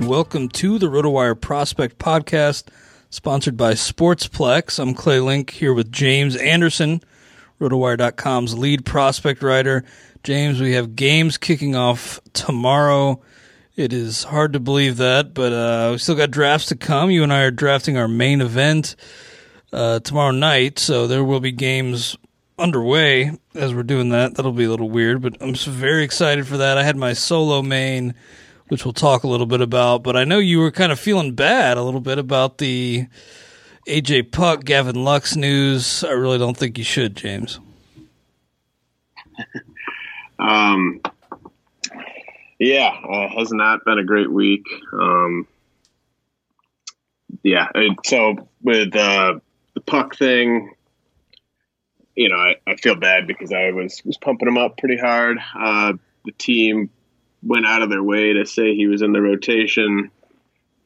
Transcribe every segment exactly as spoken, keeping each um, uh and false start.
Welcome to the RotoWire Prospect Podcast, sponsored by Sportsplex. I'm Clay Link here with James Anderson, RotoWire dot com's lead prospect writer. James, we have games kicking off tomorrow. It is hard to believe that, but uh, we still got drafts to come. You and I are drafting our main event uh, tomorrow night, so there will be games underway as we're doing that. That'll be a little weird, but I'm very excited for that. I had my solo main, which we'll talk a little bit about, but I know you were kind of feeling bad a little bit about the A J Puck, Gavin Lux news. I really don't think you should, James. um, yeah, it has not been a great week. Um, yeah, so with uh, the Puck thing, you know, I, I feel bad because I was, was pumping him up pretty hard. Uh, the team went out of their way to say he was in the rotation,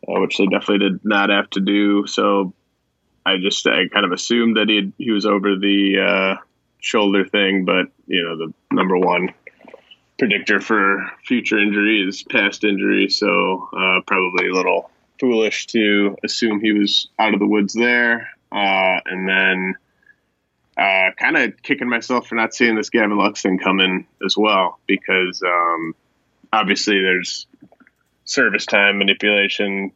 uh, which they definitely did not have to do. So I just I kind of assumed that he he was over the uh, shoulder thing, but you know the number one predictor for future injury is past injury, so uh, probably a little foolish to assume he was out of the woods there. Uh, and then uh, kind of kicking myself for not seeing this Gavin Lux thing coming as well, because Um, obviously, there's service time manipulation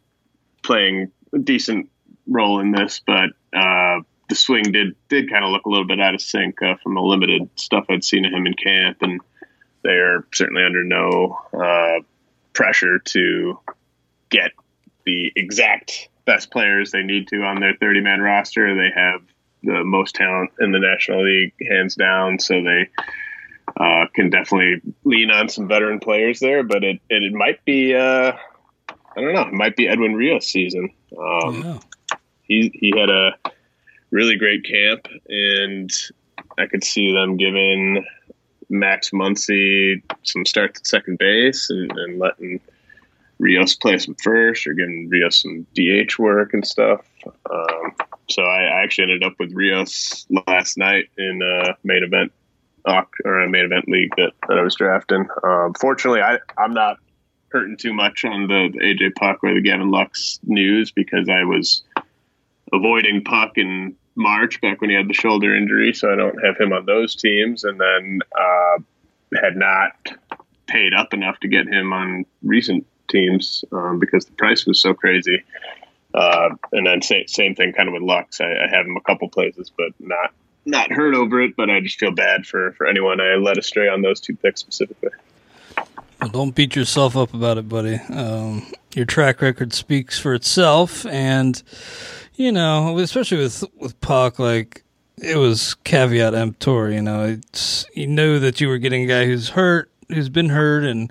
playing a decent role in this, but uh, the swing did did kind of look a little bit out of sync uh, from the limited stuff I'd seen of him in camp, and they're certainly under no uh, pressure to get the exact best players they need to on their thirty-man roster. They have the most talent in the National League, hands down, so they Uh, can definitely lean on some veteran players there, but it it, it might be uh, I don't know, it might be Edwin Rios' season. Um, yeah. He he had a really great camp, and I could see them giving Max Muncy some starts at second base and, and letting Rios play some first or giving Rios some D H work and stuff. Um, so I, I actually ended up with Rios last night in a main event or a main event league that, that I was drafting. Um, fortunately, I, I'm not hurting too much on the, the A J Puck or the Gavin Lux news because I was avoiding Puck in March back when he had the shoulder injury, so I don't have him on those teams. And then uh, had not paid up enough to get him on recent teams um, because the price was so crazy. Uh, and then same, same thing kind of with Lux. I, I have him a couple places, but not not hurt over it, but I just feel bad for, for anyone I led astray on those two picks specifically. Well, don't beat yourself up about it, buddy. Um, your track record speaks for itself, and you know, especially with, with Puck, like, it was caveat emptor, you know. It's, you know that you were getting a guy who's hurt, who's been hurt, and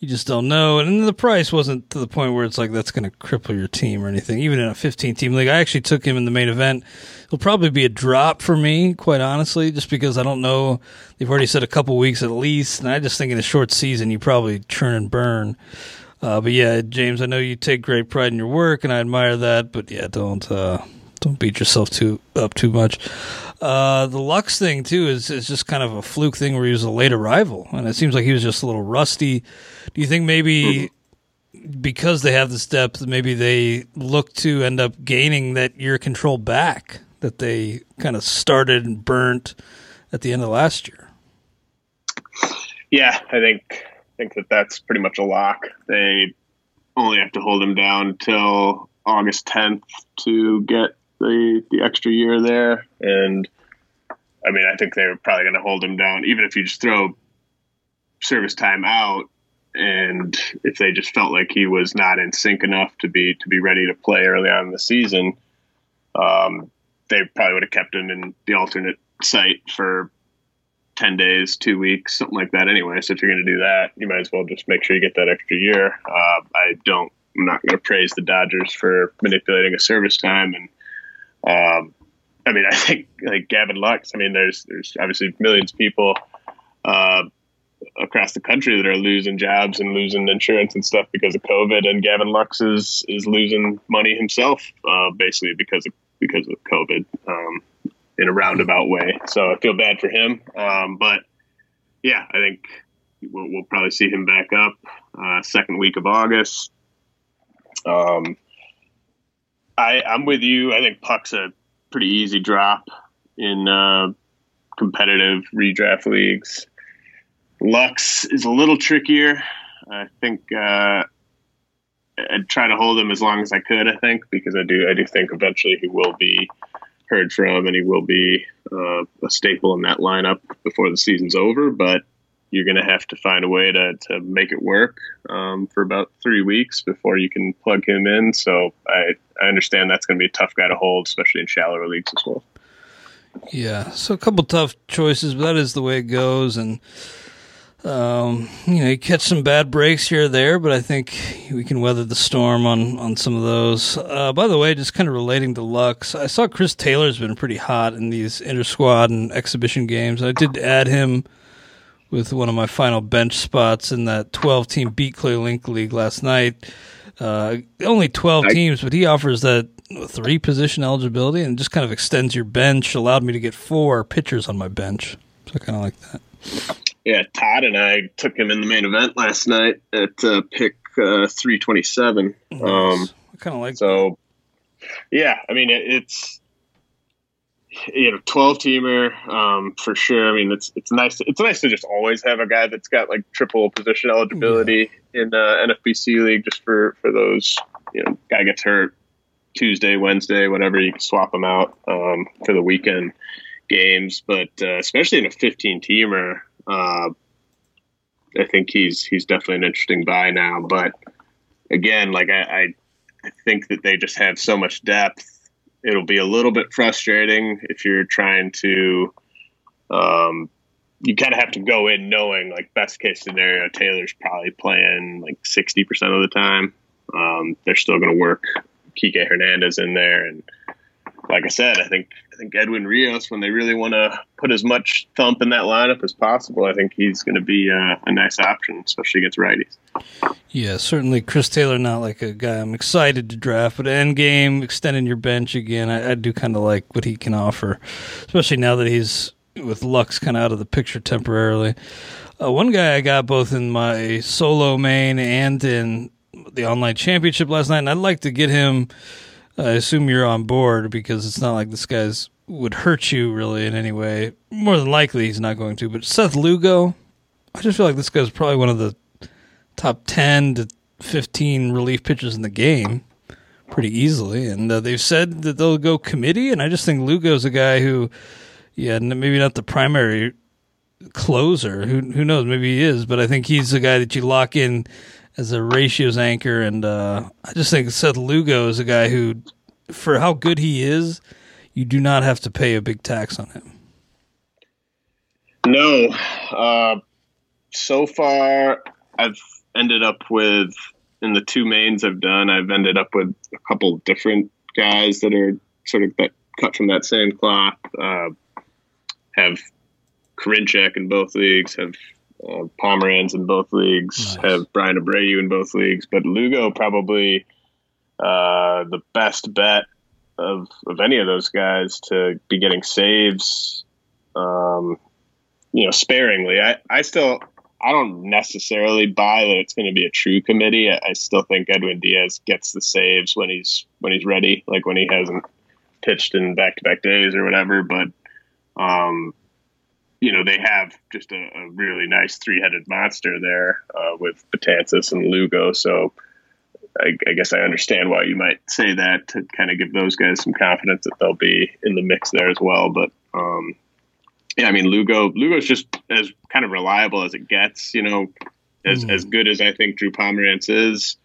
you just don't know. And the price wasn't to the point where it's like that's going to cripple your team or anything, even in a fifteen-team league. I actually took him in the main event. It'll probably be a drop for me, quite honestly, just because I don't know. They've already said a couple weeks at least, and I just think in a short season you probably churn and burn. Uh, but yeah, James, I know you take great pride in your work, and I admire that. But yeah, don't uh, don't beat yourself too up too much. Uh, the Lux thing too is is just kind of a fluke thing where he was a late arrival, and it seems like he was just a little rusty. Do you think maybe because they have this depth, maybe they look to end up gaining that year control back that they kind of started and burnt at the end of last year? Yeah, I think. I think that that's pretty much a lock. They only have to hold him down till August tenth to get the, the extra year there. And, I mean, I think they're probably going to hold him down, even if you just throw service time out and if they just felt like he was not in sync enough to be to be ready to play early on in the season, um, they probably would have kept him in the alternate site for ten days, two weeks, something like that anyway. So if you're going to do that, you might as well just make sure you get that extra year. Uh, I don't, I'm not going to praise the Dodgers for manipulating a service time. And um, I mean, I think like Gavin Lux, I mean, there's, there's obviously millions of people uh, across the country that are losing jobs and losing insurance and stuff because of COVID. And Gavin Lux is, is losing money himself uh, basically because of, because of COVID. Um, in a roundabout way. So I feel bad for him. Um, but yeah, I think we'll, we'll probably see him back up uh, second week of August. Um, I, I'm with you. I think Puck's a pretty easy drop in uh, competitive redraft leagues. Lux is a little trickier. I think uh, I'd try to hold him as long as I could, I think, because I do, I do think eventually he will be heard from, and he will be uh, a staple in that lineup before the season's over, but you're going to have to find a way to, to make it work um, for about three weeks before you can plug him in. So I, I understand that's going to be a tough guy to hold, especially in shallower leagues as well. Yeah. So a couple tough choices, but that is the way it goes. And, um, you know, you catch some bad breaks here or there, but I think we can weather the storm on, on some of those. Uh, by the way, just kind of relating to Lux, I saw Chris Taylor's been pretty hot in these inter-squad and exhibition games. I did add him with one of my final bench spots in that twelve-team beat Clay Link league last night. Uh, only twelve teams, but he offers that three-position eligibility and just kind of extends your bench, allowed me to get four pitchers on my bench. So I kind of like that. Yeah, Todd and I took him in the main event last night at uh, pick uh, three twenty-seven. Nice. Um, I kind of like so, that. Yeah, I mean, it, it's, you know, twelve-teamer um, for sure. I mean, it's it's nice. To, it's nice to just always have a guy that's got, like, triple position eligibility yeah. in the uh, N F B C League just for, for those, you know, guy gets hurt Tuesday, Wednesday, whatever, you can swap him out um, for the weekend games. But uh, especially in a fifteen-teamer, Uh, I think he's he's definitely an interesting buy now. But again, like I, I think that they just have so much depth. It'll be a little bit frustrating if you're trying to. Um, you kind of have to go in knowing, like, best case scenario, Taylor's probably playing like sixty percent of the time. Um, they're still going to work Kike Hernandez in there, and like I said, I think I think Edwin Rios, when they really want to put as much thump in that lineup as possible, I think he's going to be a, a nice option, especially against righties. Yeah, certainly Chris Taylor, not like a guy I'm excited to draft, but end game, extending your bench again, I, I do kind of like what he can offer, especially now that he's with Lux kind of out of the picture temporarily. Uh, one guy I got both in my solo main and in the online championship last night, and I'd like to get him. I assume you're on board because it's not like this guy's would hurt you really in any way. More than likely he's not going to, but Seth Lugo, I just feel like this guy's probably one of the top ten to fifteen relief pitchers in the game pretty easily. And uh, they've said that they'll go committee, and I just think Lugo's a guy who, yeah, maybe not the primary closer. Who who knows? Maybe he is, but I think he's the guy that you lock in as a ratios anchor, and uh, I just think Seth Lugo is a guy who, for how good he is, you do not have to pay a big tax on him. No. Uh, so far, I've ended up with, in the two mains I've done, I've ended up with a couple different guys that are sort of that cut from that same cloth, uh, have Karinchak in both leagues, have Uh, Pomeranz in both leagues, nice. Have Brian Abreu in both leagues, but Lugo probably uh, the best bet of of any of those guys to be getting saves, um, you know, sparingly. I, I still I don't necessarily buy that it's going to be a true committee. I, I still think Edwin Diaz gets the saves when he's when he's ready, like when he hasn't pitched in back to back days or whatever. But um, you know, they have just a, a really nice three-headed monster there uh, with Betances and Lugo. So I, I guess I understand why you might say that, to kind of give those guys some confidence that they'll be in the mix there as well. But, um, yeah, I mean, Lugo Lugo's just as kind of reliable as it gets, you know, as, mm-hmm. as good as I think Drew Pomeranz is.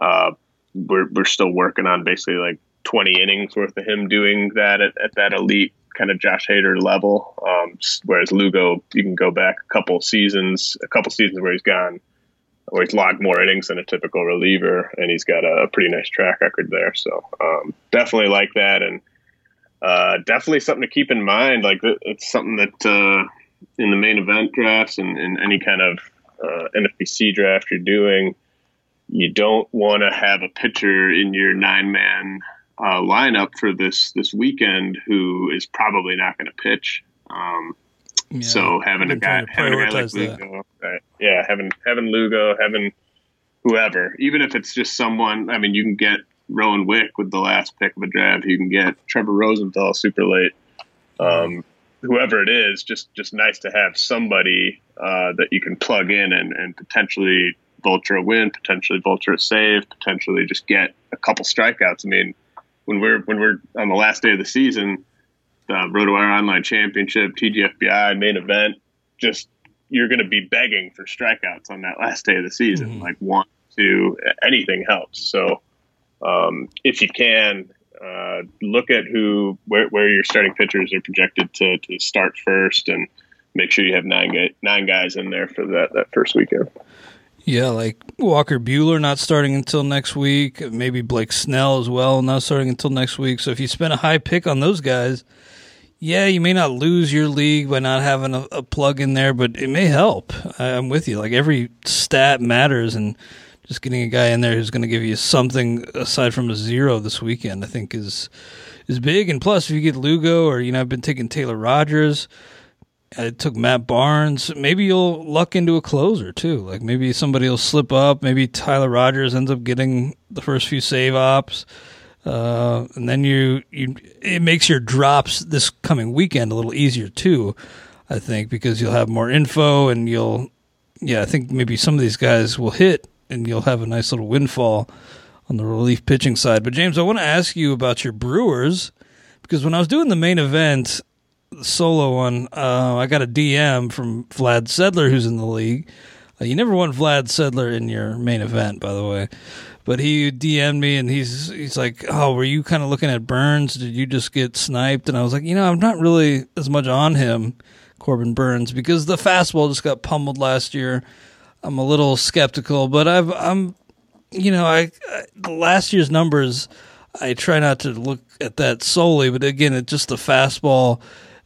Uh, we're, we're still working on basically like twenty innings worth of him doing that at, at that elite kind of Josh Hader level, um, whereas Lugo, you can go back a couple seasons, a couple seasons where he's gone, where he's logged more innings than a typical reliever, and he's got a pretty nice track record there. So um, definitely like that, and uh, definitely something to keep in mind. Like it's something that uh, in the main event drafts and, and any kind of uh, N F B C draft you're doing, you don't want to have a pitcher in your nine-man Uh, lineup for this this weekend who is probably not going to pitch. Um, yeah, so having a guy, having a guy like Lugo, right? yeah, having having Lugo, having whoever, even if it's just someone. I mean, you can get Rowan Wick with the last pick of a draft. You can get Trevor Rosenthal super late. Um, whoever it is, just just nice to have somebody uh, that you can plug in and, and potentially vulture a win, potentially vulture a save, potentially just get a couple strikeouts. I mean, When we're when we're on the last day of the season, the RotoWire Online Championship, T G F B I, main event, just you're going to be begging for strikeouts on that last day of the season. Mm-hmm. Like one, two, anything helps. So um, if you can, uh, look at who where, where your starting pitchers are projected to, to start first, and make sure you have nine guys, nine guys in there for that, that first weekend. Yeah, like Walker Bueller not starting until next week. Maybe Blake Snell as well not starting until next week. So if you spend a high pick on those guys, yeah, you may not lose your league by not having a, a plug in there, but it may help. I'm with you. Like every stat matters, and just getting a guy in there who's going to give you something aside from a zero this weekend, I think is is big. And plus, if you get Lugo or, you know, I've been taking Tyler Rogers, I took Matt Barnes. Maybe you'll luck into a closer, too. Like, maybe somebody will slip up. Maybe Tyler Rogers ends up getting the first few save ops. Uh, and then you, you it makes your drops this coming weekend a little easier, too, I think, because you'll have more info and you'll, yeah, I think maybe some of these guys will hit and you'll have a nice little windfall on the relief pitching side. But, James, I want to ask you about your Brewers, because when I was doing the main event, the solo one, uh, I got a D M from Vlad Sedler, who's in the league. Uh, you never want Vlad Sedler in your main event, by the way. But he D M'd me, and he's he's like, oh, were you kind of looking at Burns? Did you just get sniped? And I was like, you know, I'm not really as much on him, Corbin Burns, because the fastball just got pummeled last year. I'm a little skeptical, but I've, I'm, you know, I, I last year's numbers, I try not to look at that solely, but again, it's just the fastball,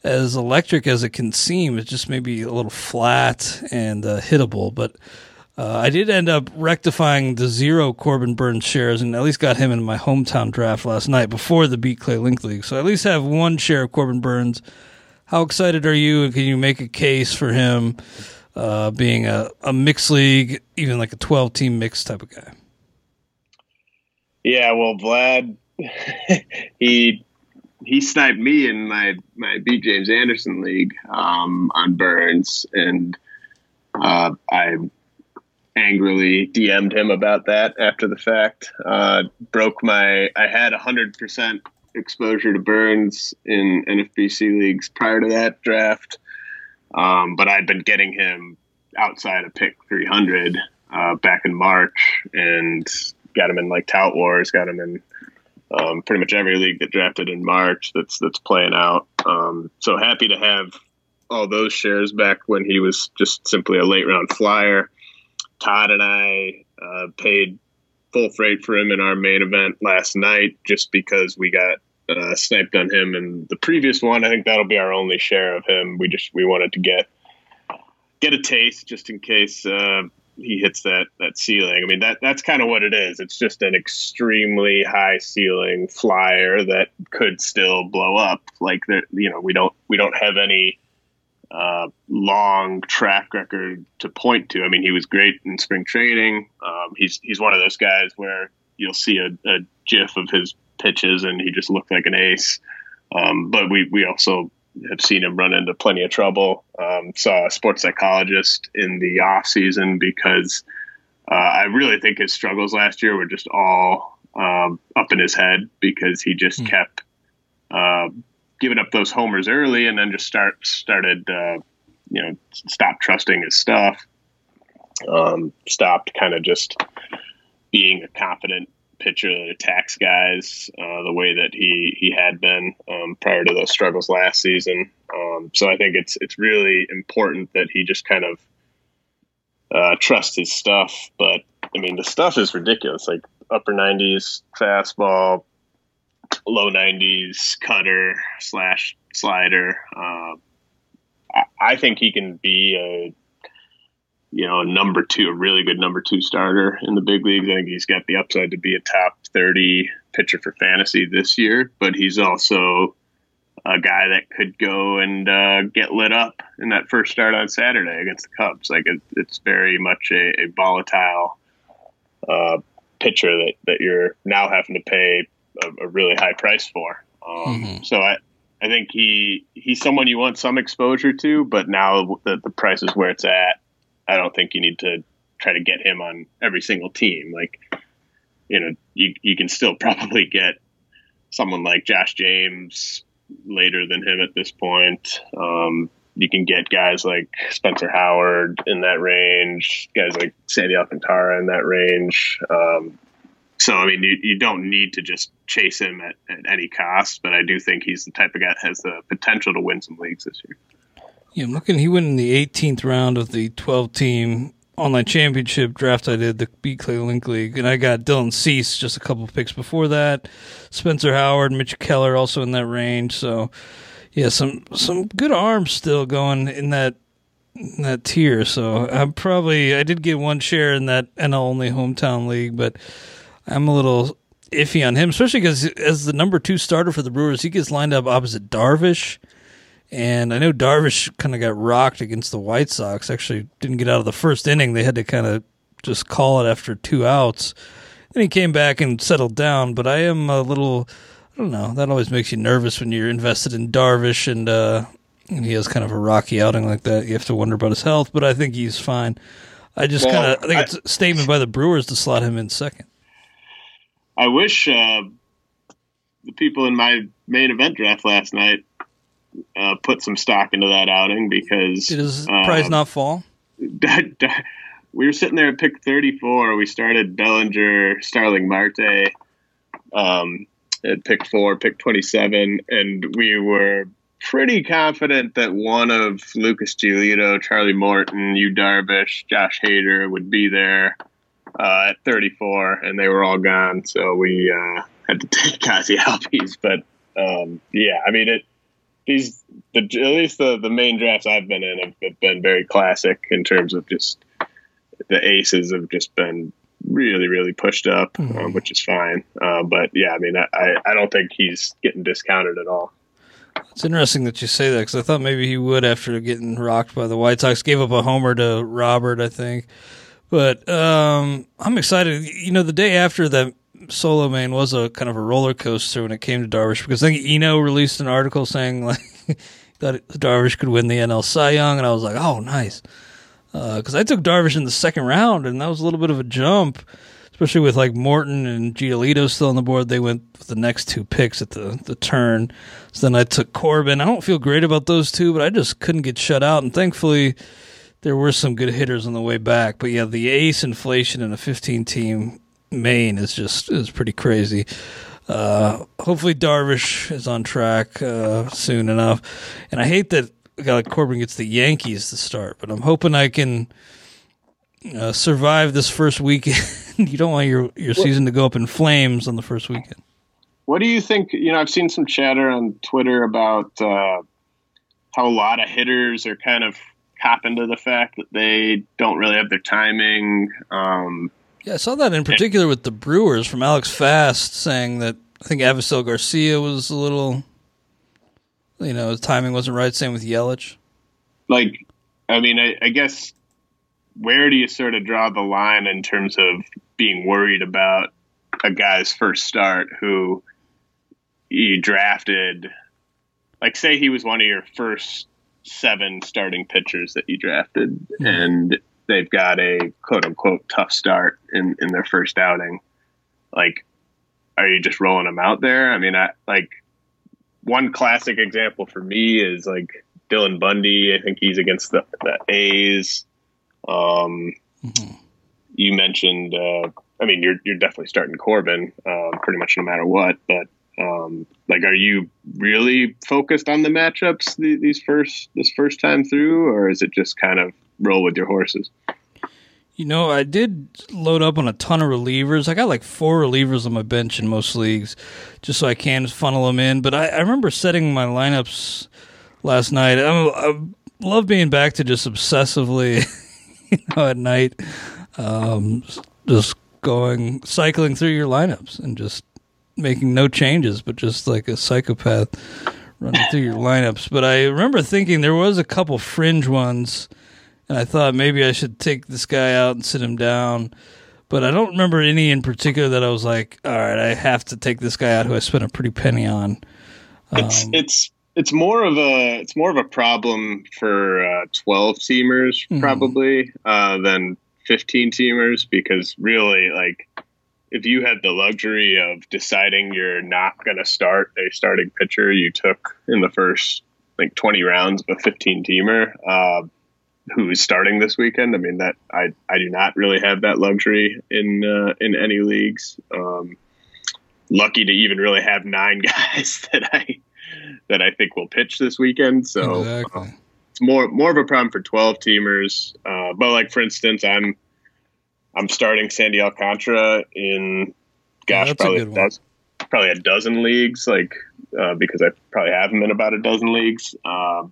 as electric as it can seem, it's just maybe a little flat and uh, hittable. But uh, I did end up rectifying the zero Corbin Burns shares, and at least got him in my hometown draft last night before the Beat Clay Link League. So I at least have one share of Corbin Burns. How excited are you? And can you make a case for him uh, being a, a mixed league, even like a twelve-team mixed type of guy? Yeah, well, Vlad, he he sniped me in my, my Beat James Anderson league um, on Burns, and uh, I angrily D M'd him about that after the fact. Uh, broke my I had one hundred percent exposure to Burns in N F B C leagues prior to that draft, um, but I'd been getting him outside of pick three hundred uh, back in March, and got him in like Tout Wars, got him in um, pretty much every league that drafted in March that's that's playing out. Um, so happy to have all those shares back when he was just simply a late round flyer. Todd and I uh, paid full freight for him in our main event last night just because we got uh, sniped on him in the previous one. I think that'll be our only share of him. We just we wanted to get get a taste just in case uh, he hits that, that ceiling. I mean, that that's kind of what it is. It's just an extremely high ceiling flyer that could still blow up. Like, the, you know, we don't we don't have any uh, long track record to point to. I mean, he was great in spring training. Um, he's he's one of those guys where you'll see a, a gif of his pitches and he just looked like an ace. Um, but we, we also have seen him run into plenty of trouble. Um, saw a sports psychologist in the off season because uh, I really think his struggles last year were just all um, up in his head because he just mm. kept uh, giving up those homers early and then just start started, uh, you know, stopped trusting his stuff, um, stopped kind of just being a confident pitcher that attacks guys uh, the way that he, he had been um, prior to those struggles last season. Um, so I think it's it's really important that he just kind of uh, trust his stuff. But, I mean, the stuff is ridiculous. Like, upper nineties fastball, low nineties cutter slash slider. Uh, I, I think he can be a you know, a number two, a really good number two starter in the big leagues. I think he's got the upside to be a top thirty pitcher for fantasy this year, but he's also a guy that could go and uh, get lit up in that first start on Saturday against the Cubs. Like it, it's very much a, a volatile uh, pitcher that, that you're now having to pay a, a really high price for. Um, mm-hmm. So I, I think he, he's someone you want some exposure to, but now that the price is where it's at, I don't think you need to try to get him on every single team. Like, you know, you you can still probably get someone like Josh James later than him at this point. Um, you can get guys like Spencer Howard in that range, guys like Sandy Alcantara in that range. Um, so, I mean, you, you don't need to just chase him at, at any cost, but I do think he's the type of guy that has the potential to win some leagues this year. Yeah, I'm looking. He went in the eighteenth round of the twelve-team online championship draft I did, the Beat Clay Link League, and I got Dylan Cease just a couple picks before that. Spencer Howard, Mitch Keller also in that range. So, yeah, some some good arms still going in that in that tier. So I'm probably I did get one share in that N L only hometown league, but I'm a little iffy on him, especially because as the number two starter for the Brewers, he gets lined up opposite Darvish. And I know Darvish kind of got rocked against the White Sox, actually didn't get out of the first inning. They had to kind of just call it after two outs. Then he came back and settled down, but I am a little, I don't know, that always makes you nervous when you're invested in Darvish and, uh, and he has kind of a rocky outing like that. You have to wonder about his health, but I think he's fine. I just well, kind of, I think I, it's a statement by the Brewers to slot him in second. I wish uh, the people in my main event draft last night Uh, put some stock into that outing because did his price um, not fall? We were sitting there at pick thirty-four. We started Bellinger, Starling Marte um, at pick four, pick twenty-seven, and we were pretty confident that one of Lucas Giolito, Charlie Morton, Yu Darvish, Josh Hader would be there. uh, at thirty-four, and they were all gone, so we uh, had to take Kazi Albies. But um, yeah, I mean, it these the at least the, the main drafts I've been in have, have been very classic in terms of just the aces have just been really, really pushed up, mm-hmm. um, which is fine. Uh, but yeah, I mean, I, I don't think he's getting discounted at all. It's interesting that you say that, because I thought maybe he would after getting rocked by the White Sox. Gave up a homer to Robert, I think. But um, I'm excited. You know, the day after that solo main was a kind of a roller coaster when it came to Darvish, because I think Eno released an article saying like that Darvish could win the N L Cy Young, and I was like, oh, nice. Because uh, I took Darvish in the second round, and that was a little bit of a jump, especially with like Morton and Giolito still on the board. They went with the next two picks at the, the turn. So then I took Corbin. I don't feel great about those two, but I just couldn't get shut out. And thankfully, there were some good hitters on the way back. But yeah, the ace inflation in a fifteen-team main is just is pretty crazy. Uh, hopefully Darvish is on track uh, soon enough. And I hate that a guy like Corbin gets the Yankees to start, but I'm hoping I can uh, survive this first weekend. You don't want your, your season to go up in flames on the first weekend. What do you think? You know, I've seen some chatter on Twitter about uh, how a lot of hitters are kind of copping to the fact that they don't really have their timing. Um, yeah, I saw that in particular with the Brewers from Alex Fast saying that I think Avisel Garcia was a little... You know, his timing wasn't right. Same with Yelich. Like, I mean, I, I guess where do you sort of draw the line in terms of being worried about a guy's first start who you drafted? Like, say he was one of your first seven starting pitchers that you drafted, mm-hmm. and they've got a quote-unquote tough start in, in their first outing. Like, are you just rolling them out there? I mean, I like... One classic example for me is like Dylan Bundy. I think he's against the, the A's. Um, mm-hmm. You mentioned, uh, I mean, you're you're definitely starting Corbin, uh, pretty much no matter what. But um, like, are you really focused on the matchups the, these first this first time through, or is it just kind of roll with your horses? You know, I did load up on a ton of relievers. I got like four relievers on my bench in most leagues just so I can funnel them in. But I, I remember setting my lineups last night. I'm, I love being back to just obsessively, you know, at night, um, just going, cycling through your lineups and just making no changes, but just like a psychopath running through your lineups. But I remember thinking there was a couple fringe ones. And I thought maybe I should take this guy out and sit him down. But I don't remember any in particular that I was like, all right, I have to take this guy out who I spent a pretty penny on. Um, it's it's it's more of a it's more of a problem for uh, twelve teamers probably mm-hmm. uh, than fifteen teamers, because really, like, if you had the luxury of deciding you're not going to start a starting pitcher you took in the first like twenty rounds of a fifteen teamer. Uh, who's starting this weekend. I mean, that I, I do not really have that luxury in, uh, in any leagues. Um, lucky to even really have nine guys that I, that I think will pitch this weekend. So exactly. uh, it's more, more of a problem for twelve teamers. Uh, but like, for instance, I'm, I'm starting Sandy Alcantara in gosh, oh, probably, a dozen, probably a dozen leagues, like, uh, because I probably have him in about a dozen leagues. Um, uh,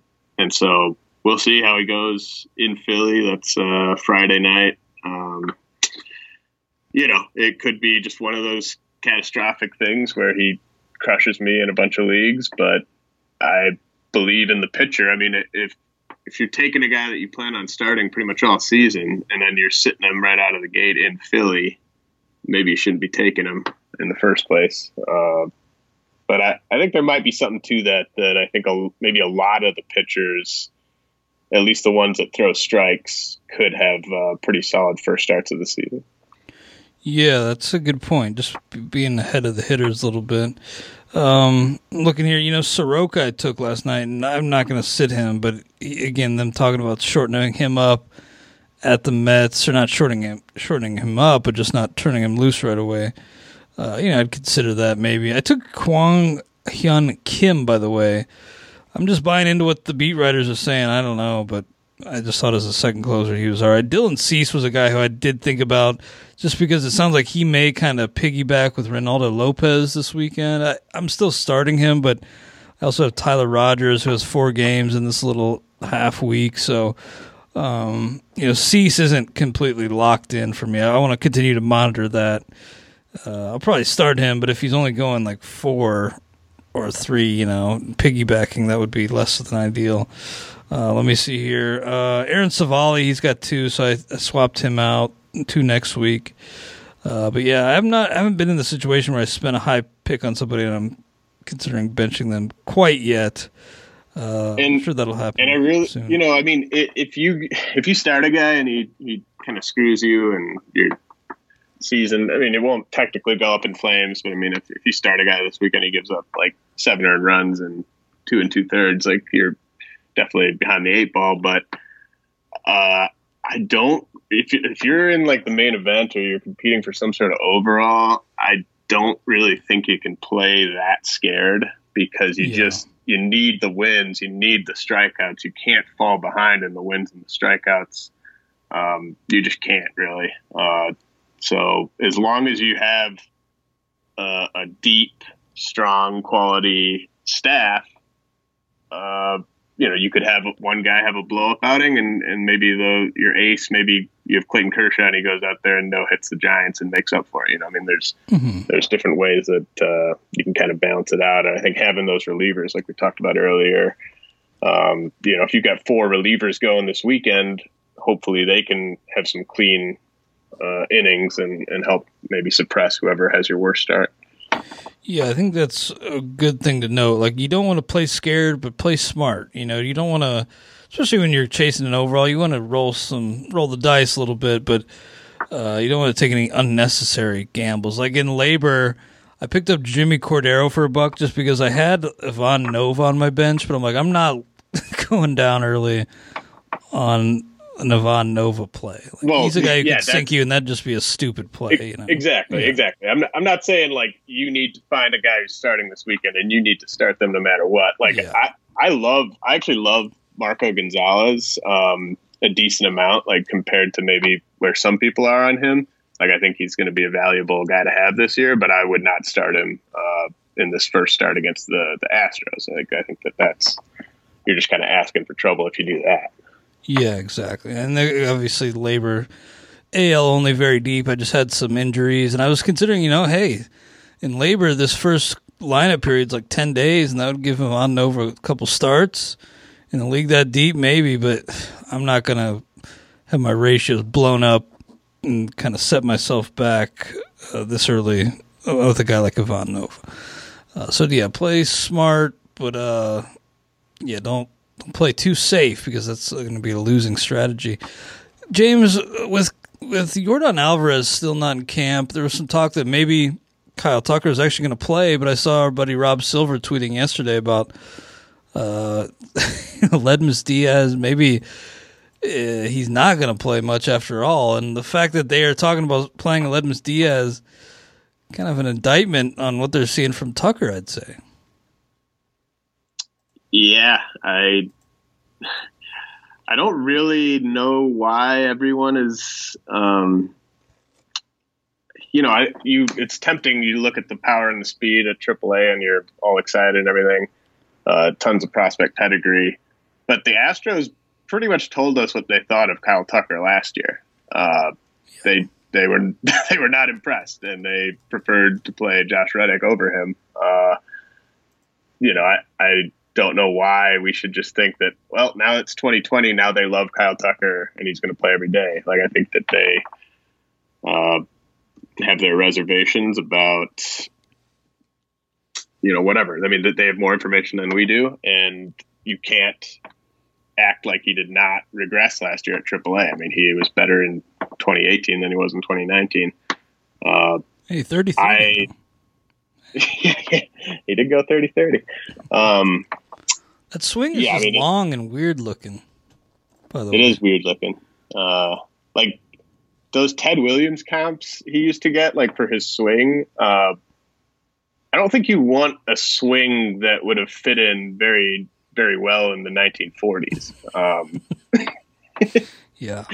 and so, we'll see how he goes in Philly. That's uh, Friday night. Um, you know, it could be just one of those catastrophic things where he crushes me in a bunch of leagues, but I believe in the pitcher. I mean, if if you're taking a guy that you plan on starting pretty much all season and then you're sitting him right out of the gate in Philly, maybe you shouldn't be taking him in the first place. Uh, but I, I think there might be something to that, that I think a, maybe a lot of the pitchers – at least the ones that throw strikes could have uh, pretty solid first starts of the season. Yeah, that's a good point. Just being ahead of the hitters a little bit. Um, looking here, you know, Soroka I took last night, and I'm not going to sit him, but again, them talking about shortening him up at the Mets, or not shortening him, shortening him up, but just not turning him loose right away. Uh, you know, I'd consider that maybe. I took Kwang Hyun Kim, by the way. I'm just buying into what the beat writers are saying. I don't know, but I just thought as a second closer he was all right. Dylan Cease was a guy who I did think about just because it sounds like he may kind of piggyback with Reynaldo Lopez this weekend. I, I'm still starting him, but I also have Tyler Rogers, who has four games in this little half week. So, um, you know, Cease isn't completely locked in for me. I, I want to continue to monitor that. Uh, I'll probably start him, but if he's only going like four or three, you know, piggybacking, that would be less than ideal. Uh, let me see here. Uh, Aaron Savali, he's got two, so I, I swapped him out two next week. Uh, but yeah, I have not, I haven't been in the situation where I spent a high pick on somebody and I'm considering benching them quite yet. Uh, and, I'm sure that'll happen. And I really, soon. you know, I mean, it, if you if you start a guy and he he kind of screws you and you're season, I mean, it won't technically go up in flames, but I mean, if, if you start a guy this weekend, he gives up like seven earned runs and two and two thirds, like you're definitely behind the eight ball. But uh, I don't, if, you, if you're in like the main event or you're competing for some sort of overall, I don't really think you can play that scared because you yeah. just, you need the wins, you need the strikeouts. You can't fall behind in the wins and the strikeouts. Um, you just can't really. Uh, So as long as you have uh, a deep, strong, quality staff, uh, you know, you could have one guy have a blow-up outing and, and maybe the your ace, maybe you have Clayton Kershaw and he goes out there and no-hits the Giants and makes up for it. You know, I mean, there's mm-hmm. there's different ways that uh, you can kind of balance it out. And I think having those relievers, like we talked about earlier, um, you know, if you've got four relievers going this weekend, hopefully they can have some clean Uh, innings and, and help maybe suppress whoever has your worst start. Yeah, I think that's a good thing to know. Like, you don't want to play scared, but play smart. You know, you don't want to, especially when you're chasing an overall, you want to roll some, roll the dice a little bit, but uh, you don't want to take any unnecessary gambles. Like in labor, I picked up Jimmy Cordero for a buck just because I had Ivan Nova on my bench, but I'm like, I'm not going down early on an Ivan Nova play. Like, well, he's a guy who yeah, could sink you, and that'd just be a stupid play. Ex- you know? Exactly, yeah. exactly. I'm not, I'm not saying, like, you need to find a guy who's starting this weekend, and you need to start them no matter what. Like, yeah. I, I love, I actually love Marco Gonzalez um, a decent amount, like, compared to maybe where some people are on him. Like, I think he's going to be a valuable guy to have this year, but I would not start him uh, in this first start against the, the Astros. Like, I think that that's, you're just kind of asking for trouble if you do that. Yeah, exactly. And obviously labor, A L only very deep. I just had some injuries, and I was considering, you know, hey, in labor, this first lineup period's like ten days, and that would give him on over a couple starts. In the league that deep, maybe, but I'm not going to have my ratios blown up and kind of set myself back uh, this early with a guy like Ivan Nova. Uh, so, yeah, play smart, but, uh, yeah, don't. play too safe because that's going to be a losing strategy. James, with with Jordan Alvarez still not in camp, there was some talk that maybe Kyle Tucker is actually going to play, but I saw our buddy Rob Silver tweeting yesterday about uh, Ledmus Diaz. Maybe uh, he's not going to play much after all, and the fact that they are talking about playing Ledmus Diaz, kind of an indictment on what they're seeing from Tucker, I'd say. Yeah, I I don't really know why everyone is, um, you know, I you. It's tempting. You look at the power and the speed at triple A, and you're all excited and everything. Uh, tons of prospect pedigree, but the Astros pretty much told us what they thought of Kyle Tucker last year. Uh, yeah. They they were they were not impressed, and they preferred to play Josh Reddick over him. Uh, you know, I. I don't know why we should just think that, well, now it's twenty twenty. Now they love Kyle Tucker and he's going to play every day. Like, I think that they uh, have their reservations about, you know, whatever. I mean, that they have more information than we do, and you can't act like he did not regress last year at triple A. I mean, he was better in twenty eighteen than he was in twenty nineteen. Uh, hey, thirty-three. I, he did go thirty thirty. Um, That swing is yeah, just I mean, long it, and weird looking. By the it way. is weird looking. Uh, like those Ted Williams comps he used to get, like for his swing. Uh, I don't think you want a swing that would have fit in very, very well in the nineteen forties. Um, yeah,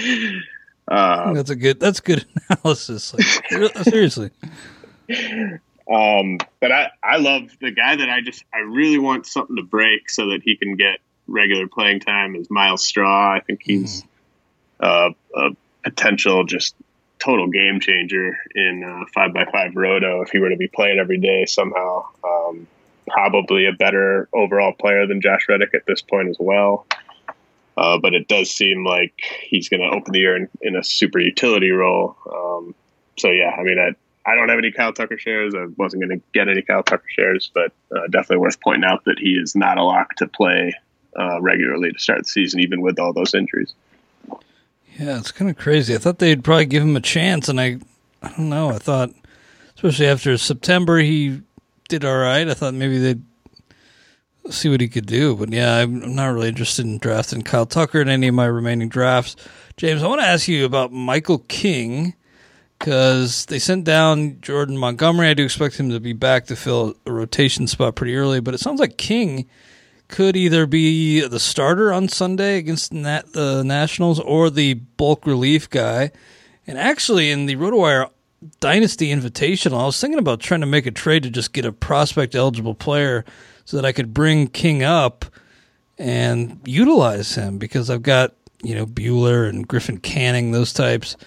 Um, that's a good, that's good analysis. Like, seriously. Um, but I, I love the guy that I just, I really want something to break so that he can get regular playing time is Miles Straw. I think he's mm. uh, a potential just total game changer in uh, five by five roto. If he were to be playing every day somehow, um, probably a better overall player than Josh Reddick at this point as well. Uh, but it does seem like he's going to open the year in, in a super utility role. Um, so yeah, I mean, I, I don't have any Kyle Tucker shares. I wasn't going to get any Kyle Tucker shares, but uh, definitely worth pointing out that he is not a lock to play uh, regularly to start the season, even with all those injuries. Yeah, it's kind of crazy. I thought they'd probably give him a chance, and I, I don't know. I thought, especially after September, he did all right. I thought maybe they'd see what he could do. But yeah, I'm not really interested in drafting Kyle Tucker in any of my remaining drafts. James, I want to ask you about Michael King, because they sent down Jordan Montgomery. I do expect him to be back to fill a rotation spot pretty early, but it sounds like King could either be the starter on Sunday against Nat- the Nationals or the bulk relief guy. And actually, in the RotoWire Dynasty Invitational, I was thinking about trying to make a trade to just get a prospect-eligible player so that I could bring King up and utilize him, because I've got, you know, Bueller and Griffin Canning, those types.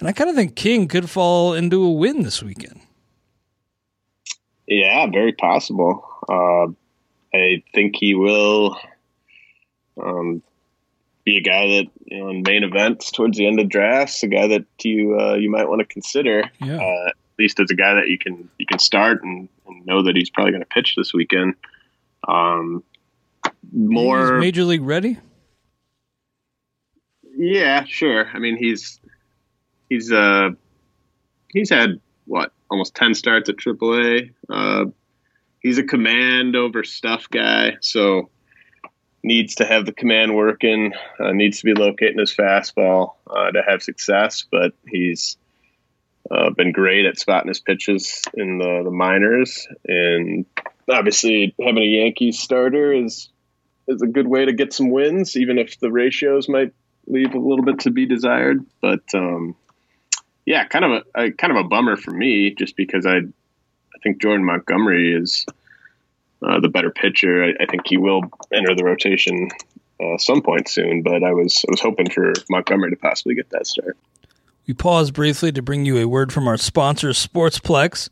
And I kind of think King could fall into a win this weekend. Yeah, very possible. Uh, I think he will um, be a guy that, you know, in main events towards the end of drafts, a guy that you uh, you might want to consider, yeah. uh, at least as a guy that you can you can start and, and know that he's probably going to pitch this weekend. Um, more he's major league ready? Yeah, sure. I mean, he's. He's uh he's had what almost ten starts at triple A. Uh, he's a command over stuff guy, so needs to have the command working. Uh, needs to be locating his fastball uh, to have success. But he's uh, been great at spotting his pitches in the, the minors, and obviously having a Yankees starter is is a good way to get some wins, even if the ratios might leave a little bit to be desired. But um, yeah, kind of a, a kind of a bummer for me, just because I, I think Jordan Montgomery is uh, the better pitcher. I, I think he will enter the rotation uh, some point soon, but I was I was hoping for Montgomery to possibly get that start. We pause briefly to bring you a word from our sponsor, Sportsplex.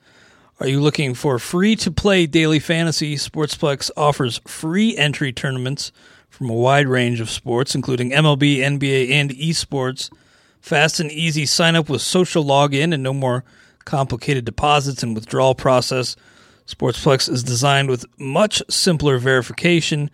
Are you looking for free-to-play daily fantasy? Sportsplex offers free entry tournaments from a wide range of sports, including M L B, N B A, and esports. Fast and easy sign-up with social login and no more complicated deposits and withdrawal process. Sportsplex is designed with much simpler verification.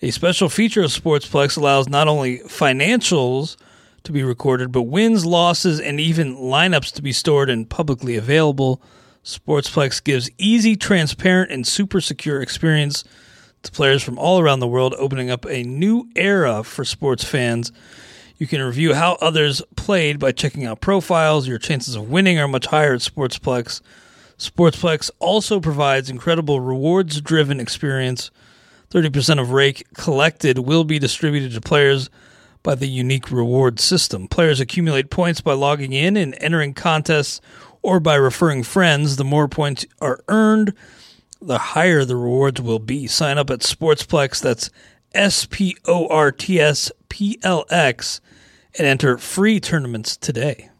A special feature of Sportsplex allows not only financials to be recorded, but wins, losses, and even lineups to be stored and publicly available. Sportsplex gives easy, transparent, and super secure experience to players from all around the world, opening up a new era for sports fans. You can review how others played by checking out profiles. Your chances of winning are much higher at Sportsplex. Sportsplex also provides incredible rewards-driven experience. thirty percent of rake collected will be distributed to players by the unique reward system. Players accumulate points by logging in and entering contests or by referring friends. The more points are earned, the higher the rewards will be. Sign up at Sportsplex, that's S P O R T S P L X, and enter free tournaments today.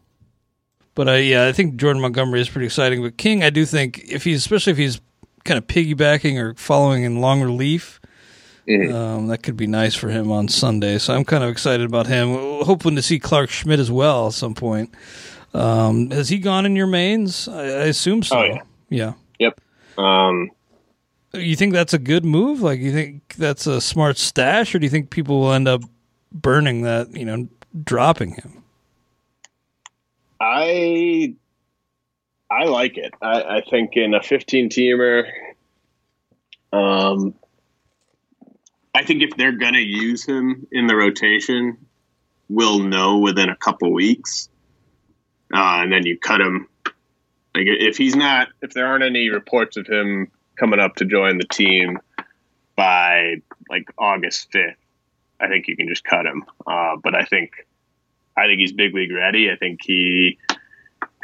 But uh, yeah, I think Jordan Montgomery is pretty exciting. But King, I do think, if he's, especially if he's kind of piggybacking or following in long relief, mm-hmm. um, that could be nice for him on Sunday. So I'm kind of excited about him. Hoping to see Clark Schmidt as well at some point. Um, has he gone in your mains? I, I assume so. Oh, yeah. yeah. Yep. Um, you think that's a good move? Like, you think that's a smart stash, or do you think people will end up burning that, you know, dropping him? I, I like it. I, I think in a fifteen teamer, um, I think if they're going to use him in the rotation, we'll know within a couple weeks. Uh, and then you cut him. Like, if he's not, if there aren't any reports of him coming up to join the team by like August fifth, I think you can just cut him. Uh, but I think I think he's big league ready. I think he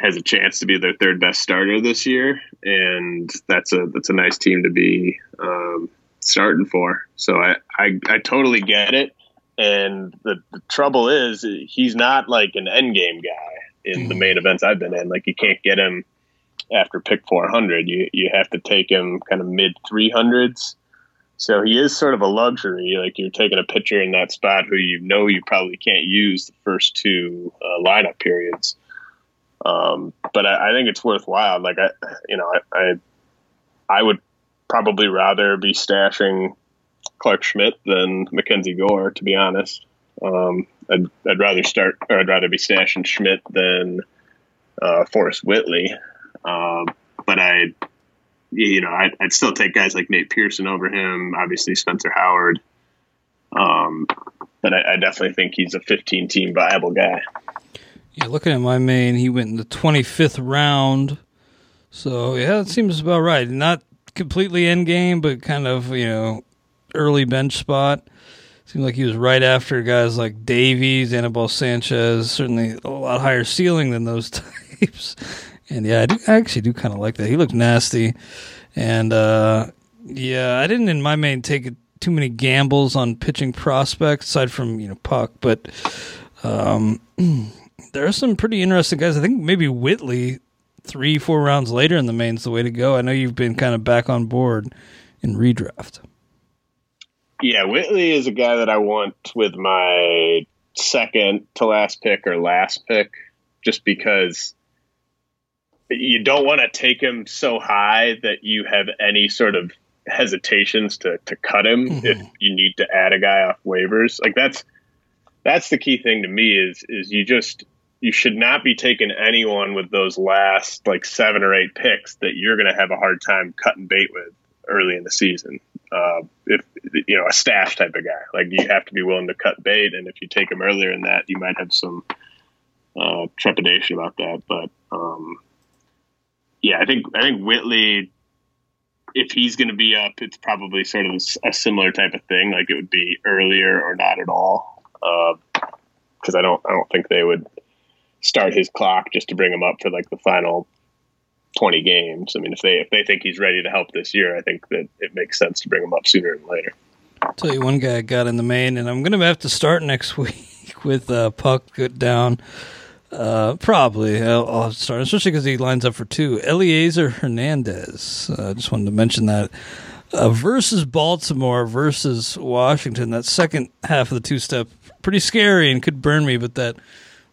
has a chance to be their third best starter this year, and that's a that's a nice team to be um, starting for. So I, I I totally get it. And the, the trouble is, he's not like an end game guy in the main events I've been in. Like, you can't get him after pick four hundred. You you have to take him kind of mid three hundreds. So he is sort of a luxury. Like, you're taking a pitcher in that spot who you know you probably can't use the first two uh, lineup periods. Um, but I, I think it's worthwhile. Like, I, you know, I, I I would probably rather be stashing Clark Schmidt than Mackenzie Gore, to be honest. Um, I'd, I'd rather start, or I'd rather be stashing Schmidt than uh, Forrest Whitley. Um, but I. You know, I'd, I'd still take guys like Nate Pearson over him, obviously Spencer Howard. Um, but I, I definitely think he's a fifteen-team viable guy. Yeah, looking at my main, he went in the twenty-fifth round. So, yeah, that seems about right. Not completely end game, but kind of, you know, early bench spot. Seemed like he was right after guys like Davies, Anibal Sanchez, certainly a lot higher ceiling than those types. And, yeah, I, do, I actually do kind of like that. He looked nasty. And, uh, yeah, I didn't, in my main, take too many gambles on pitching prospects, aside from, you know, Puck. But um, there are some pretty interesting guys. I think maybe Whitley, three, four rounds later in the main is the way to go. I know you've been kind of back on board in redraft. Yeah, Whitley is a guy that I want with my second to last pick or last pick, just because you don't want to take him so high that you have any sort of hesitations to, to cut him mm-hmm. if you need to add a guy off waivers. Like, that's that's the key thing to me is is you just you should not be taking anyone with those last like seven or eight picks that you're going to have a hard time cutting bait with early in the season. Uh, if you know a stash type of guy, like, you have to be willing to cut bait, and if you take him earlier in that, you might have some uh, trepidation about that, but. Um, Yeah, I think I think Whitley, if he's going to be up, it's probably sort of a similar type of thing. Like, it would be earlier or not at all, because uh, I don't I don't think they would start his clock just to bring him up for like the final twenty games. I mean, if they if they think he's ready to help this year, I think that it makes sense to bring him up sooner than later. I'll tell you one guy I got in the main, and I'm going to have to start next week with uh, Puck good down. Uh, probably. I'll, I'll start, especially because he lines up for two. Eliezer Hernandez. I uh, just wanted to mention that. Uh, versus Baltimore versus Washington. That second half of the two-step, pretty scary and could burn me, but that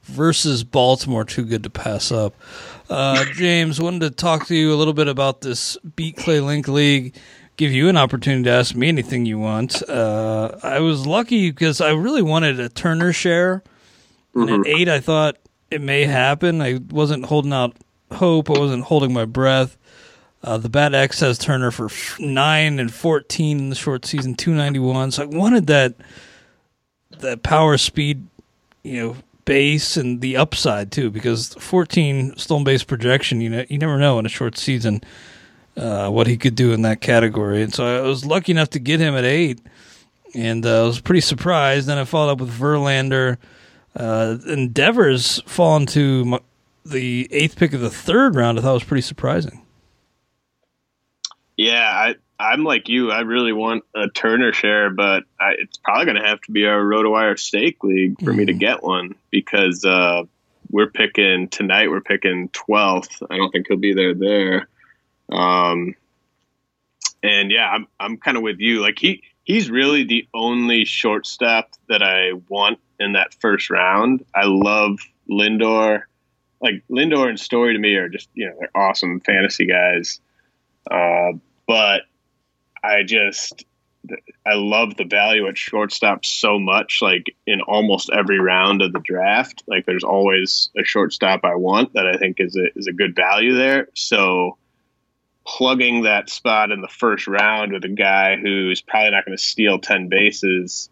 versus Baltimore, too good to pass up. Uh, James, wanted to talk to you a little bit about this Beat Clay Link League. Give you an opportunity to ask me anything you want. Uh, I was lucky because I really wanted a Turner share. And at eight, I thought it may happen. I wasn't holding out hope. I wasn't holding my breath. Uh, the Bad X has Turner for nine and fourteen in the short season, two ninety-one. So I wanted that that power speed, you know, base and the upside too, because fourteen stolen base projection, you know, you never know in a short season uh, what he could do in that category. And so I was lucky enough to get him at eight, and uh, I was pretty surprised. Then I followed up with Verlander. Uh, Endeavor's fallen to my, the eighth pick of the third round. I thought was pretty surprising. Yeah, I, I'm like you. I really want a Turner share, but I, it's probably going to have to be our RotoWire Stake League for mm-hmm. me to get one, because uh, we're picking tonight. We're picking twelfth. I don't think he'll be there there. Um, and yeah, I'm I'm kind of with you. Like he he's really the only shortstop that I want in that first round. I love Lindor. Like, Lindor and Story to me are just, you know, they're awesome fantasy guys. Uh, but I just, I love the value at shortstop so much. Like, in almost every round of the draft, like, there's always a shortstop I want that I think is a, is a good value there. So plugging that spot in the first round with a guy who's probably not going to steal ten bases,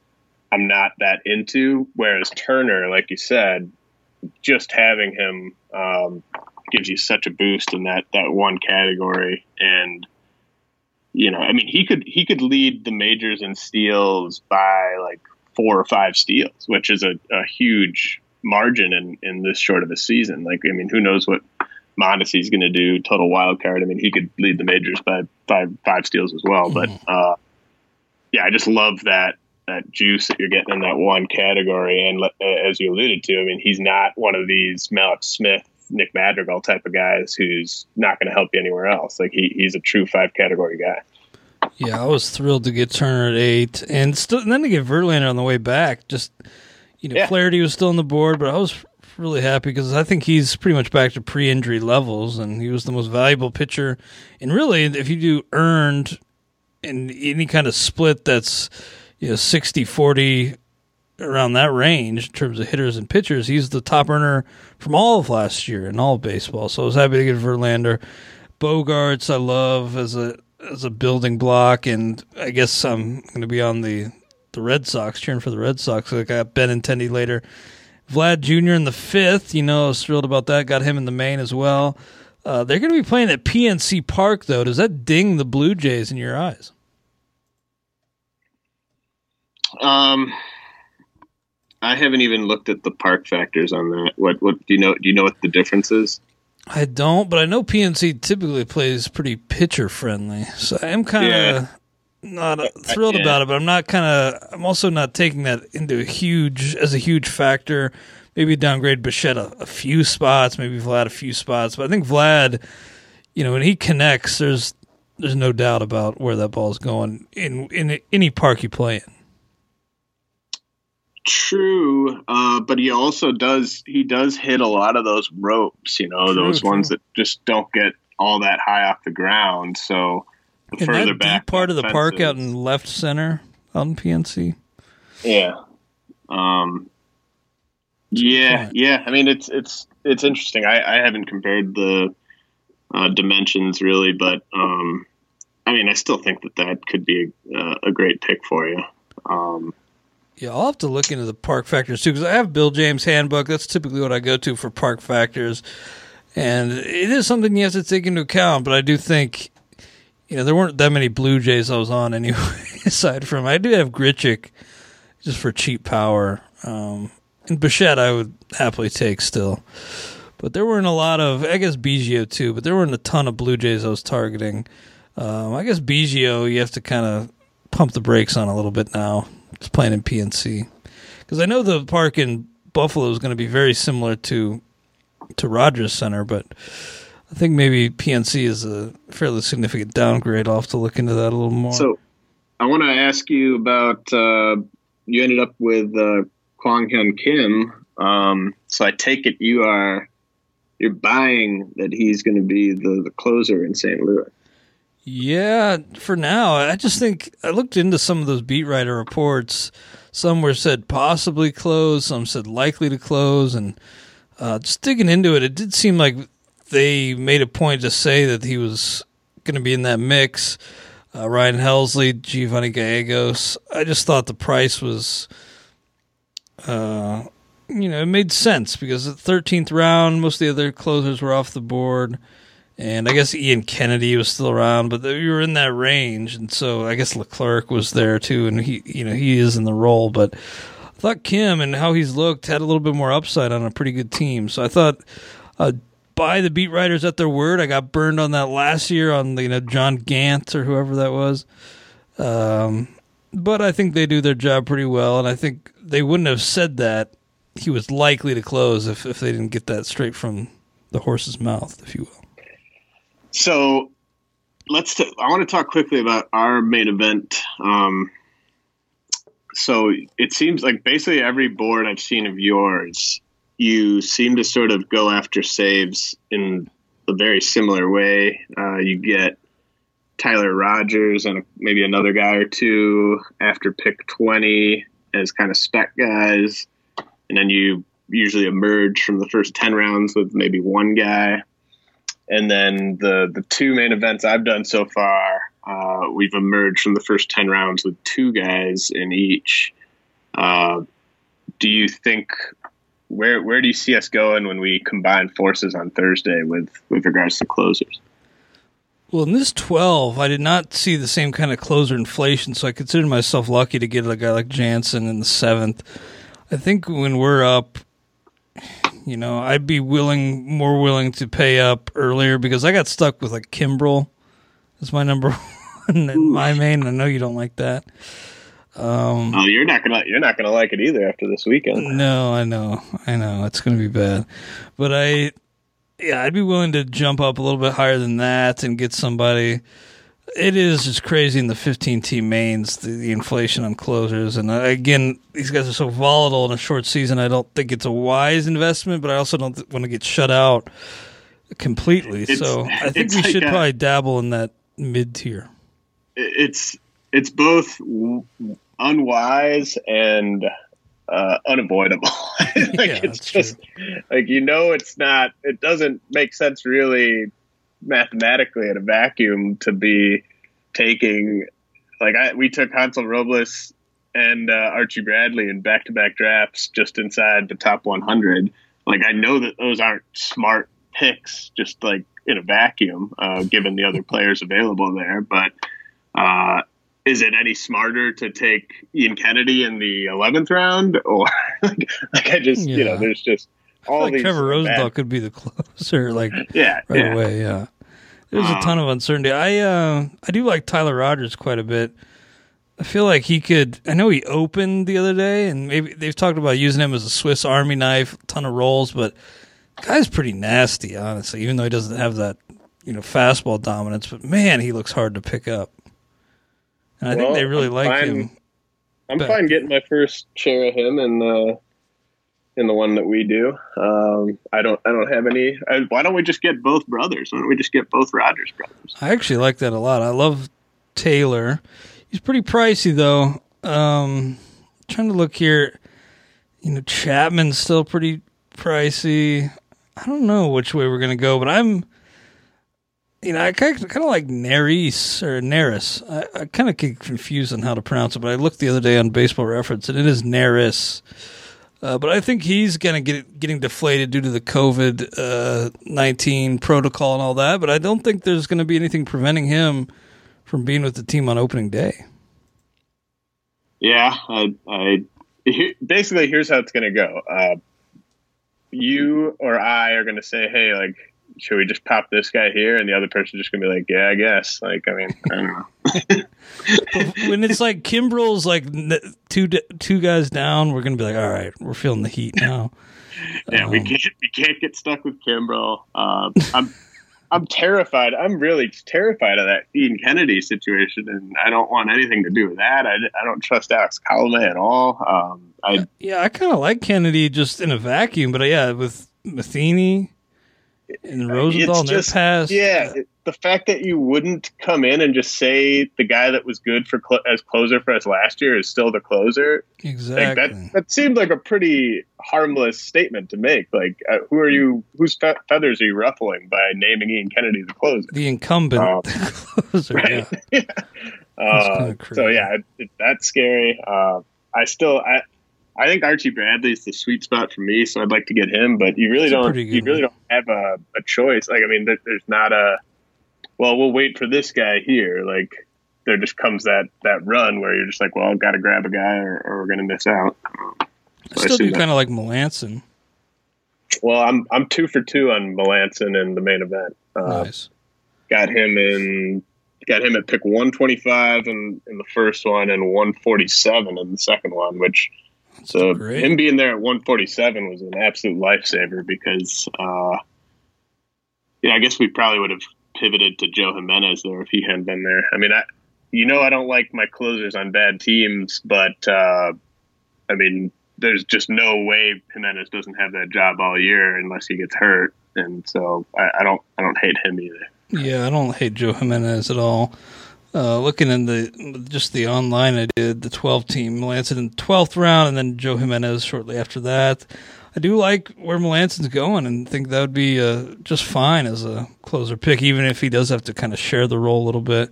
I'm not that into, whereas Turner, like you said, just having him um, gives you such a boost in that, that one category. And, you know, I mean, he could, he could lead the majors in steals by like four or five steals, which is a, a huge margin in, in this short of a season. Like, I mean, who knows what Mondesi's going to do, total wild card. I mean, he could lead the majors by five five steals as well. But, uh, yeah, I just love that that juice that you're getting in that one category. And uh, as you alluded to, I mean, he's not one of these Malik Smith, Nick Madrigal type of guys who's not going to help you anywhere else. Like, he, he's a true five-category guy. Yeah, I was thrilled to get Turner at eight, and, still, and then to get Verlander on the way back. Just, you know, yeah. Flaherty was still on the board, but I was really happy because I think he's pretty much back to pre-injury levels, and he was the most valuable pitcher. And really, if you do earned in any kind of split that's, you know, sixty forty around that range in terms of hitters and pitchers, he's the top earner from all of last year in all of baseball. So I was happy to get Verlander. Bogarts I love as a as a building block, and I guess I'm going to be on the, the Red Sox, cheering for the Red Sox. I got Benintendi later. Vlad Junior in the fifth, you know, I was thrilled about that. Got him in the main as well. Uh, they're going to be playing at P N C Park, though. Does that ding the Blue Jays in your eyes? Um... I haven't even looked at the park factors on that. What what do you know? Do you know what the difference is? I don't, but I know P N C typically plays pretty pitcher friendly, so I'm kind of yeah. not uh, thrilled yeah. about it. But I'm not kind of. I'm also not taking that into a huge as a huge factor. Maybe downgrade Bichette a, a few spots, maybe Vlad a few spots. But I think Vlad, you know, when he connects, there's there's no doubt about where that ball's going in in any park you play in. True, uh, but he also does he does hit a lot of those ropes, you know, true, those true. ones that just don't get all that high off the ground. So the and further that back part of the fences, park out in left center on P N C. Yeah, um, yeah, yeah. I mean, it's it's it's interesting. I, I haven't compared the uh, dimensions really, but um, I mean, I still think that that could be a, a great pick for you. Um, Yeah, I'll have to look into the park factors, too, because I have Bill James' handbook. That's typically what I go to for park factors. And it is something you have to take into account, but I do think, you know, there weren't that many Blue Jays I was on anyway, aside from I do have Grichuk just for cheap power. Um, and Bichette I would happily take still. But there weren't a lot of, I guess Biggio, too, but there weren't a ton of Blue Jays I was targeting. Um, I guess Biggio you have to kind of pump the brakes on a little bit now. It's playing in P N C because I know the park in Buffalo is going to be very similar to to Rogers Center, but I think maybe P N C is a fairly significant downgrade. I'll have to look into that a little more. So I want to ask you about uh, you ended up with uh, Kwang Hyun Kim. Um, so I take it you are you're buying that he's going to be the, the closer in Saint Louis. Yeah, for now, I just think I looked into some of those beat writer reports. Some were said possibly close, some said likely to close, and uh, just digging into it, it did seem like they made a point to say that he was going to be in that mix. Uh, Ryan Helsley, Giovanni Gallegos. I just thought the price was, uh, you know, it made sense because the thirteenth round, most of the other closers were off the board. And I guess Ian Kennedy was still around, but we were in that range, and so I guess Leclerc was there too, and he, you know, he is in the role. But I thought Kim and how he's looked had a little bit more upside on a pretty good team, so I thought uh, buy the beat writers at their word. I got burned on that last year on you know John Gant or whoever that was, um, but I think they do their job pretty well, and I think they wouldn't have said that he was likely to close if if they didn't get that straight from the horse's mouth, if you will. So let's, t- I want to talk quickly about our main event. Um, so it seems like basically every board I've seen of yours, you seem to sort of go after saves in a very similar way. Uh, you get Tyler Rogers and maybe another guy or two after pick twenty as kind of spec guys. And then you usually emerge from the first ten rounds with maybe one guy. And then the, the two main events I've done so far, uh, we've emerged from the first ten rounds with two guys in each. Uh, do you think where where do you see us going when we combine forces on Thursday with, with regards to closers? Well, in this twelve, I did not see the same kind of closer inflation, so I consider myself lucky to get a guy like Jansen in the seventh. I think when we're up, You know, I'd be willing, more willing to pay up earlier because I got stuck with like Kimbrel. That's my number one in my main. I know you don't like that. Um, oh, you're not gonna, you're not gonna like it either after this weekend. No, I know, I know, it's gonna be bad. But I, yeah, I'd be willing to jump up a little bit higher than that and get somebody. It is just crazy in the fifteen-team mains, the, the inflation on closers. And, again, these guys are so volatile in a short season, I don't think it's a wise investment, but I also don't th- want to get shut out completely. It's, so I think we like should a, probably dabble in that mid-tier. It's it's both unwise and uh, unavoidable. like yeah, it's just true. Like, you know, it's not – it doesn't make sense really – mathematically in a vacuum to be taking like I, we took Hansel Robles and uh, Archie Bradley in back-to-back drafts just inside the top one hundred. Like I know that those aren't smart picks just like in a vacuum uh, given the other players available there, but uh, is it any smarter to take Ian Kennedy in the eleventh round or like, like I just yeah. you know there's just all like these Trevor Rosenthal bad. Could be the closer like yeah, right yeah. away yeah. There's a ton of uncertainty. I uh, I do like Tyler Rogers quite a bit. I feel like he could. I know he opened the other day, and maybe they've talked about using him as a Swiss Army knife, ton of rolls. But the guy's pretty nasty, honestly. Even though he doesn't have that, you know, fastball dominance, but man, he looks hard to pick up. And I well, think they really I'm like fine. him. I'm back. fine getting my first share of him, and. Uh... In the one that we do, um, I don't. I don't have any. I, why don't we just get both brothers? Why don't we just get both Rogers brothers? I actually like that a lot. I love Taylor. He's pretty pricey though. Um, trying to look here, you know, Chapman's still pretty pricey. I don't know which way we're gonna go, but I'm, you know, I kind of like Neris or Neris. I, I kind of get confused on how to pronounce it, but I looked the other day on Baseball Reference, and it is Neris. Uh, but I think he's gonna get getting deflated due to the COVID uh, nineteen protocol and all that. But I don't think there's going to be anything preventing him from being with the team on opening day. Yeah, I, I he, basically here's how it's going to go. Uh, you or I are going to say, "Hey, like, should we just pop this guy here?" And the other person's just going to be like, "Yeah, I guess." Like, I mean, I don't know. When it's like Kimbrel's like two two guys down, we're gonna be like, all right, we're feeling the heat now. Yeah, um, we can't we can't get stuck with Kimbrel. Uh, I'm I'm terrified. I'm really terrified of that Ian Kennedy situation, and I don't want anything to do with that. I, I don't trust Alex Colomé at all. Um, I yeah, I kind of like Kennedy just in a vacuum, but yeah, with Matheny and Rosenthal and their past, yeah. It, The fact that you wouldn't come in and just say the guy that was good for cl- as closer for us last year is still the closer. Exactly. Like that, that seemed like a pretty harmless statement to make. Like, uh, who are you? Whose fe- feathers are you ruffling by naming Ian Kennedy the closer? The incumbent um, the closer. Right? Yeah. yeah. Uh, so yeah, it, it, that's scary. Uh, I still, I, I think Archie Bradley's the sweet spot for me. So I'd like to get him, but you really that's don't, you one. really don't have a, a choice. Like, I mean, there, there's not a. Well, we'll wait for this guy here. Like, there just comes that, that run where you're just like, well, I've got to grab a guy or, or we're going to miss out. So I still I do kind of like Melanson. Well, I'm I'm two for two on Melanson in the main event. Uh, nice. Got him in. Got him at pick one twenty-five in, in the first one and one forty-seven in the second one, which that's so great. Him being there at one forty-seven was an absolute lifesaver because, uh, yeah, I guess we probably would have pivoted to Joe Jimenez there if he hadn't been there. I mean, I, you know, I don't like my closers on bad teams, but uh, I mean, there's just no way Jimenez doesn't have that job all year unless he gets hurt, and so I, I don't, I don't hate him either. Yeah, I don't hate Joe Jimenez at all. Uh, looking in the just the online, I did the twelve team Melanson in the twelfth round, and then Joe Jimenez shortly after that. I do like where Melanson's going and think that would be uh, just fine as a closer pick, even if he does have to kind of share the role a little bit.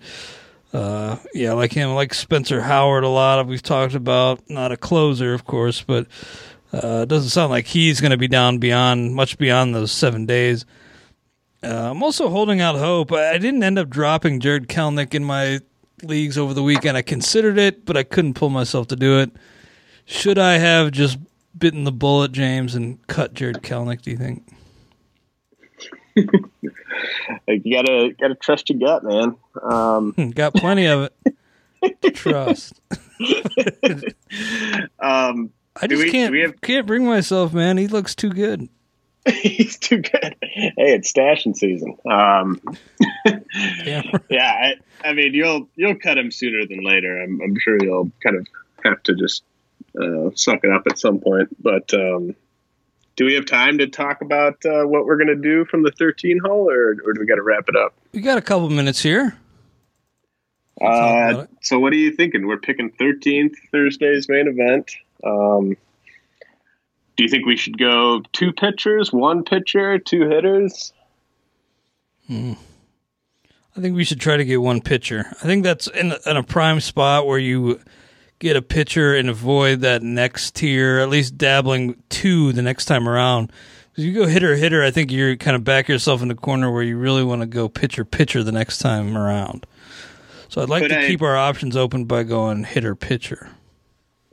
Uh, yeah, I like him. I like Spencer Howard a lot. We've talked about not a closer, of course, but uh, it doesn't sound like he's going to be down beyond much beyond those seven days. Uh, I'm also holding out hope. I didn't end up dropping Jared Kelenic in my leagues over the weekend. I considered it, but I couldn't pull myself to do it. Should I have just bitten the bullet, James, and cut Jared Kelenic, do you think? Like, you gotta gotta trust your gut, man. Um, Got plenty of it. To trust. um, I just we, can't have... can't bring myself, man. He looks too good. He's too good. Hey, it's stashing season. Um, yeah, yeah. I, I mean, you'll you'll cut him sooner than later. I'm, I'm sure you'll kind of have to just uh, suck it up at some point. But um, do we have time to talk about uh, what we're going to do from the thirteen hole, or, or do we got to wrap it up? We got a couple minutes here. Uh, so what are you thinking? We're picking thirteenth, Thursday's main event. Um, do you think we should go two pitchers, one pitcher, two hitters? Hmm. I think we should try to get one pitcher. I think that's in, in a prime spot where you get a pitcher and avoid that next tier, at least dabbling two the next time around. Because you go hitter, hitter, I think you're kind of back yourself in the corner where you really want to go pitcher, pitcher the next time around. So I'd like but to I, keep our options open by going hitter, pitcher.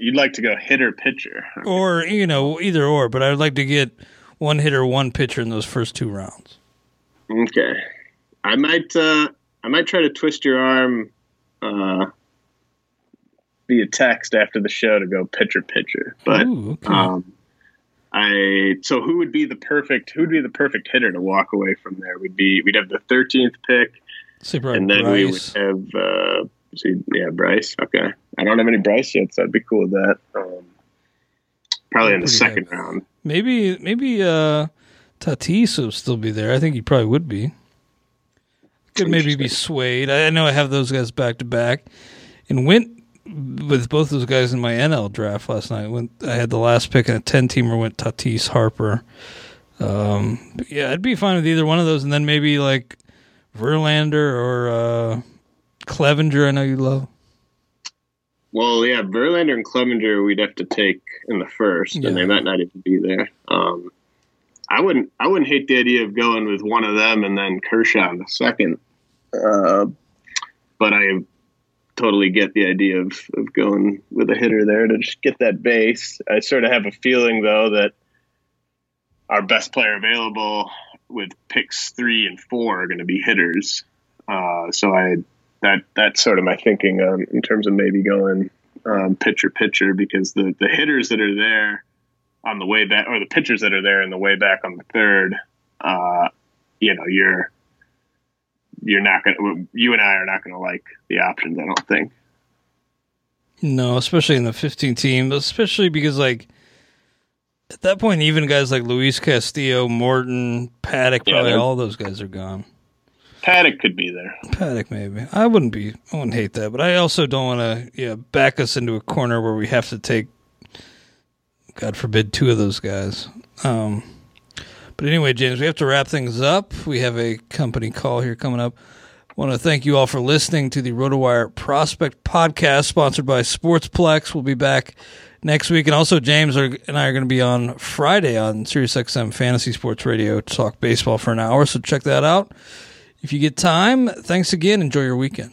You'd like to go hitter, pitcher. Or, you know, either or, but I would like to get one hitter, one pitcher in those first two rounds. Okay. I might uh, I might try to twist your arm uh, via text after the show to go pitcher, pitcher. But Ooh, okay. um, I so who would be the perfect who would be the perfect hitter to walk away from there? We'd be we'd have the thirteenth pick. Super and then Bryce. we would have, uh, see, yeah, Bryce. Okay. I don't have any Bryce yet, so I'd be cool with that. Um, probably in the second good. round. Maybe maybe uh, Tatis will still be there. I think he probably would be. Could maybe be swayed. I know I have those guys back-to-back. And went with both those guys in my N L draft last night. Went, I had the last pick in a ten-teamer, went Tatis, Harper. Um, but yeah, I'd be fine with either one of those, and then maybe like Verlander or uh, Clevenger, I know you love. Well, yeah, Verlander and Clevenger we'd have to take in the first, yeah. and they might not even be there. Um, I wouldn't. I wouldn't hate the idea of going with one of them and then Kershaw in the second. Uh, but I totally get the idea of, of going with a hitter there to just get that base. I sort of have a feeling though that our best player available with picks three and four are going to be hitters. Uh, so I that that's sort of my thinking um, in terms of maybe going um, pitcher pitcher because the, the hitters that are there on the way back or the pitchers that are there on the way back on the third, uh, you know, you're you're not gonna you and I are not gonna like the options, I don't think. No, especially in the fifteen team, especially because like at that point, even guys like Luis Castillo, Morton, Paddock, yeah, probably all those guys are gone. Paddock could be there. Paddock, maybe. I wouldn't be. I wouldn't hate that, but I also don't want to yeah, back us into a corner where we have to take, God forbid, two of those guys. Um, but anyway, James, we have to wrap things up. We have a company call here coming up. I want to thank you all for listening to the RotoWire Prospect Podcast, sponsored by Sportsplex. We'll be back next week, and also James are, and I are going to be on Friday on SiriusXM Fantasy Sports Radio to talk baseball for an hour, so check that out if you get time. Thanks again. Enjoy your weekend.